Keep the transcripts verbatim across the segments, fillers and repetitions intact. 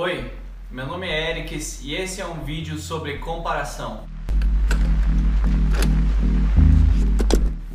Oi, meu nome é Eriks e esse é um vídeo sobre comparação.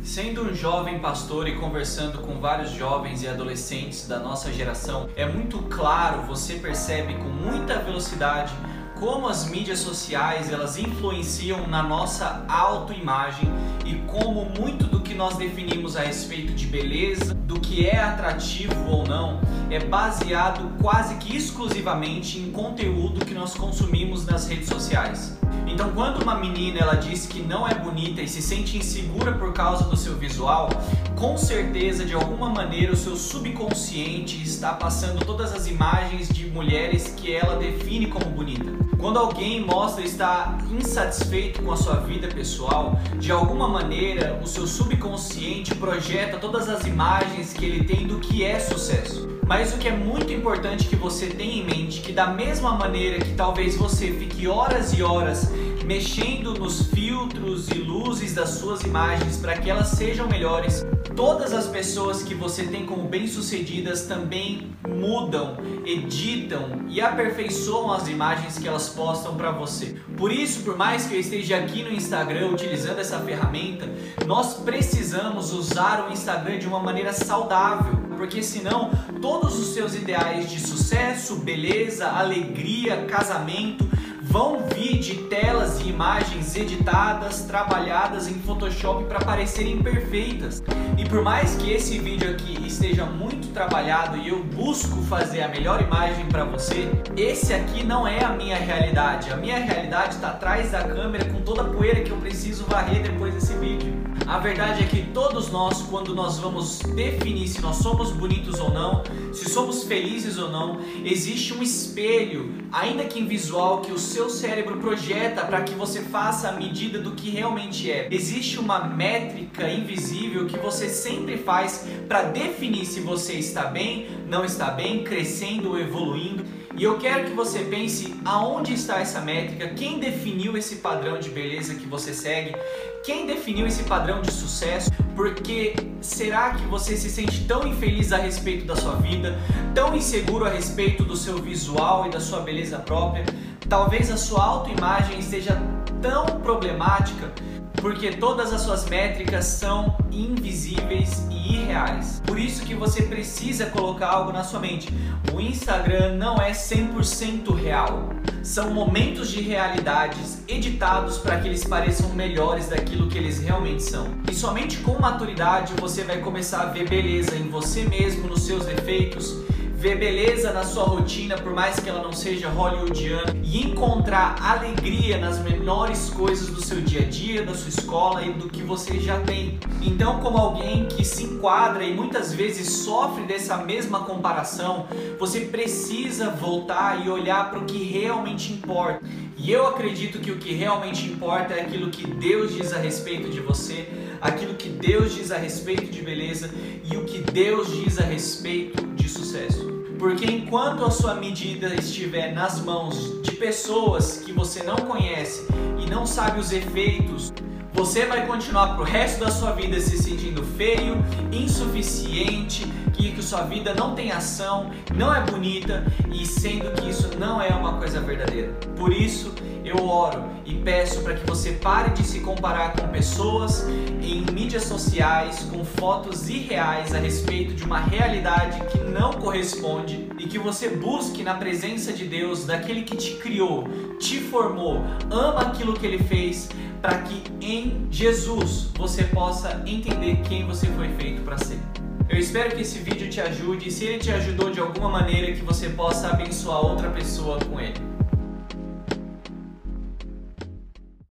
Sendo um jovem pastor e conversando com vários jovens e adolescentes da nossa geração, é muito claro, você percebe com muita velocidade como as mídias sociais elas influenciam na nossa autoimagem e como muito do que nós definimos a respeito de beleza, do que é atrativo ou não, é baseado quase que exclusivamente em conteúdo que nós consumimos nas redes sociais. Então, quando uma menina ela diz que não é bonita e se sente insegura por causa do seu visual, com certeza, de alguma maneira, o seu subconsciente está passando todas as imagens de mulheres que ela define como bonita. Quando alguém mostra estar insatisfeito com a sua vida pessoal, de alguma maneira o seu subconsciente projeta todas as imagens que ele tem do que é sucesso. Mas o que é muito importante que você tenha em mente, que da mesma maneira que talvez você fique horas e horas mexendo nos filtros e luzes das suas imagens para que elas sejam melhores, todas as pessoas que você tem como bem-sucedidas também mudam, editam e aperfeiçoam as imagens que elas postam para você. Por isso, por mais que eu esteja aqui no Instagram utilizando essa ferramenta, nós precisamos usar o Instagram de uma maneira saudável, porque senão todos os seus ideais de sucesso, beleza, alegria, casamento vão vir de telas e imagens editadas, trabalhadas em Photoshop para parecerem perfeitas. E por mais que esse vídeo aqui esteja muito trabalhado e eu busco fazer a melhor imagem para você, esse aqui não é a minha realidade. A minha realidade está atrás da câmera com toda a poeira que eu preciso varrer depois desse vídeo. A verdade é que todos nós, quando nós vamos definir se nós somos bonitos ou não, se somos felizes ou não, existe um espelho, ainda que em visual, que o seu cérebro projeta para que você faça a medida do que realmente é. Existe uma métrica invisível que você sempre faz para definir se você está bem, não está bem, crescendo ou evoluindo. E eu quero que você pense aonde está essa métrica, quem definiu esse padrão de beleza que você segue, quem definiu esse padrão de sucesso, porque será que você se sente tão infeliz a respeito da sua vida, tão inseguro a respeito do seu visual e da sua beleza própria? Talvez a sua autoimagem seja tão problemática porque todas as suas métricas são invisíveis e irreais. Por isso que você precisa colocar algo na sua mente. O Instagram não é cem por cento real. São momentos de realidades editados para que eles pareçam melhores daquilo que eles realmente são. E somente com maturidade você vai começar a ver beleza em você mesmo, nos seus defeitos, ver beleza na sua rotina, por mais que ela não seja hollywoodiana, e encontrar alegria nas menores coisas do seu dia a dia, da sua escola e do que você já tem. Então, como alguém que se enquadra e muitas vezes sofre dessa mesma comparação, você precisa voltar e olhar para o que realmente importa. E eu acredito que o que realmente importa é aquilo que Deus diz a respeito de você, aquilo que Deus diz a respeito de beleza e o que Deus diz a respeito de sucesso. Porque enquanto a sua medida estiver nas mãos de pessoas que você não conhece e não sabe os efeitos, você vai continuar pro resto da sua vida se sentindo feio, insuficiente, que sua vida não tem ação, não é bonita, e sendo que isso não é uma coisa verdadeira. Por isso, eu oro e peço para que você pare de se comparar com pessoas em mídias sociais, com fotos irreais a respeito de uma realidade que não corresponde, e que você busque na presença de Deus, daquele que te criou, te formou, ama aquilo que ele fez, para que em Jesus você possa entender quem você foi feito para ser. Eu espero que esse vídeo te ajude e, se ele te ajudou de alguma maneira, que você possa abençoar outra pessoa com ele.